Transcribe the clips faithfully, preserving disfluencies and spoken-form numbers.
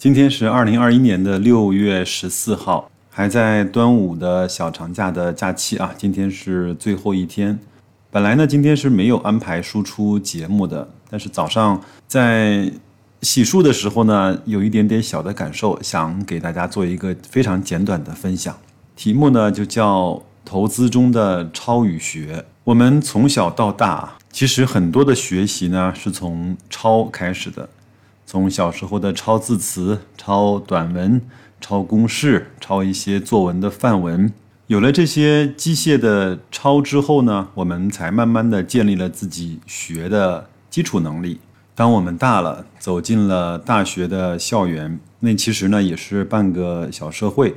今天是二零二一年的六月十四号，还在端午的小长假的假期啊，今天是最后一天。本来呢，今天是没有安排输出节目的，但是早上在洗漱的时候呢，有一点点小的感受，想给大家做一个非常简短的分享。题目呢，就叫投资中的超与学。我们从小到大，其实很多的学习呢，是从超开始的。从小时候的抄字词、抄短文、抄公式、抄一些作文的范文，有了这些机械的抄之后呢，我们才慢慢的建立了自己学的基础能力。当我们大了，走进了大学的校园，那其实呢也是半个小社会。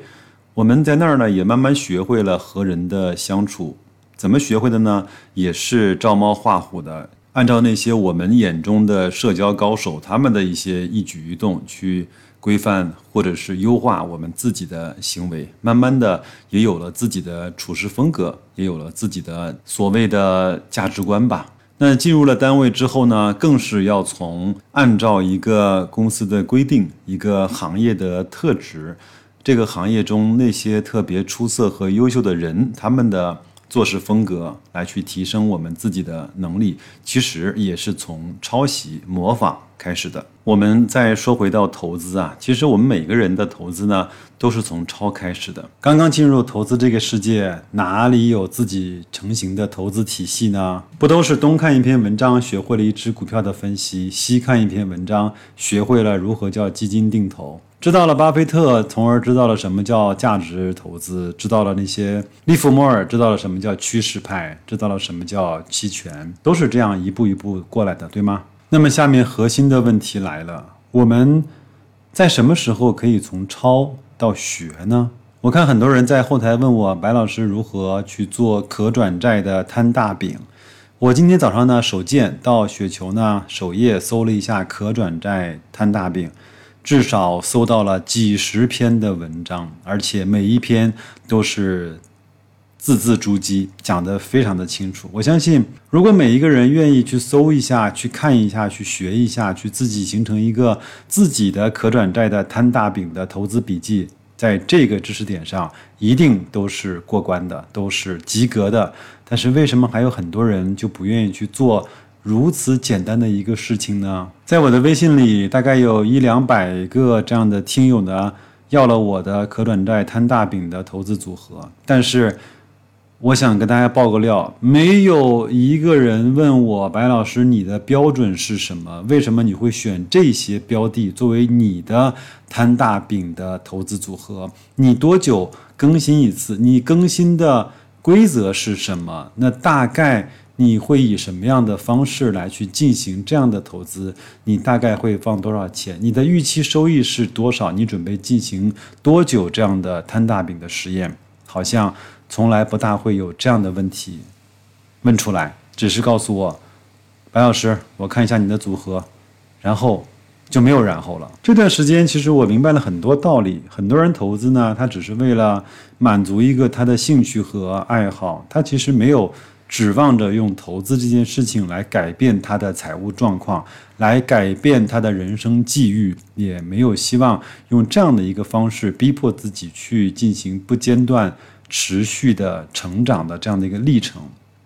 我们在那儿呢也慢慢学会了和人的相处，怎么学会的呢？也是照猫画虎的。按照那些我们眼中的社交高手，他们的一些一举一动去规范或者是优化我们自己的行为，慢慢的也有了自己的处事风格，也有了自己的所谓的价值观吧。那进入了单位之后呢，更是要从按照一个公司的规定，一个行业的特质，这个行业中那些特别出色和优秀的人，他们的做事风格来去提升我们自己的能力，其实也是从抄袭模仿开始的。我们再说回到投资啊，其实我们每个人的投资呢，都是从抄开始的。刚刚进入投资这个世界，哪里有自己成型的投资体系呢？不都是东看一篇文章学会了一只股票的分析，西看一篇文章学会了如何叫基金定投，知道了巴菲特，从而知道了什么叫价值投资，知道了那些利弗莫尔，知道了什么叫趋势派，知道了什么叫期权，都是这样一步一步过来的，对吗？那么下面核心的问题来了，我们在什么时候可以从抄到学呢？我看很多人在后台问我，白老师如何去做可转债的摊大饼。我今天早上呢，手贱到雪球呢首页搜了一下可转债摊大饼，至少搜到了几十篇的文章，而且每一篇都是字字珠玑，讲得非常的清楚。我相信如果每一个人愿意去搜一下，去看一下，去学一下，去自己形成一个自己的可转债的摊大饼的投资笔记，在这个知识点上一定都是过关的，都是及格的。但是为什么还有很多人就不愿意去做如此简单的一个事情呢？在我的微信里，大概有一两百个这样的听友呢，要了我的可转债摊大饼的投资组合，但是我想跟大家爆个料，没有一个人问我，白老师你的标准是什么？为什么你会选这些标的作为你的摊大饼的投资组合？你多久更新一次？你更新的规则是什么？那大概你会以什么样的方式来去进行这样的投资？你大概会放多少钱？你的预期收益是多少？你准备进行多久这样的摊大饼的实验？好像从来不大会有这样的问题问出来，只是告诉我，白老师，我看一下你的组合，然后就没有然后了。这段时间其实我明白了很多道理，很多人投资呢，他只是为了满足一个他的兴趣和爱好，他其实没有指望着用投资这件事情来改变他的财务状况，来改变他的人生际遇，也没有希望用这样的一个方式逼迫自己去进行不间断持续的成长的这样的一个历程。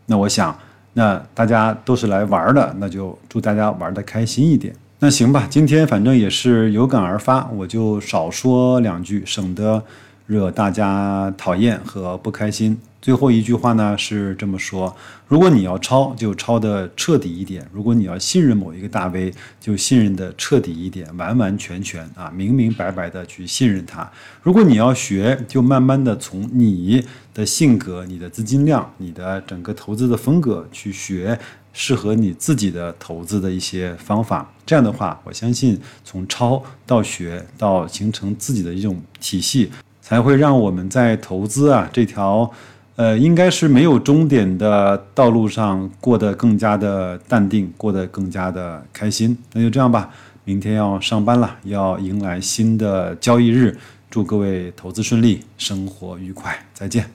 那我想，那大家都是来玩的，那就祝大家玩得开心一点。那行吧，今天反正也是有感而发，我就少说两句，省得惹大家讨厌和不开心。最后一句话呢是这么说，如果你要抄，就抄的彻底一点；如果你要信任某一个大 V， 就信任的彻底一点，完完全全啊，明明白白的去信任他；如果你要学，就慢慢的从你的性格、你的资金量、你的整个投资的风格去学适合你自己的投资的一些方法。这样的话，我相信从抄到学到形成自己的一种体系，才会让我们在投资啊这条呃，应该是没有终点的道路上过得更加的淡定，过得更加的开心。那就这样吧，明天要上班了，要迎来新的交易日，祝各位投资顺利，生活愉快，再见。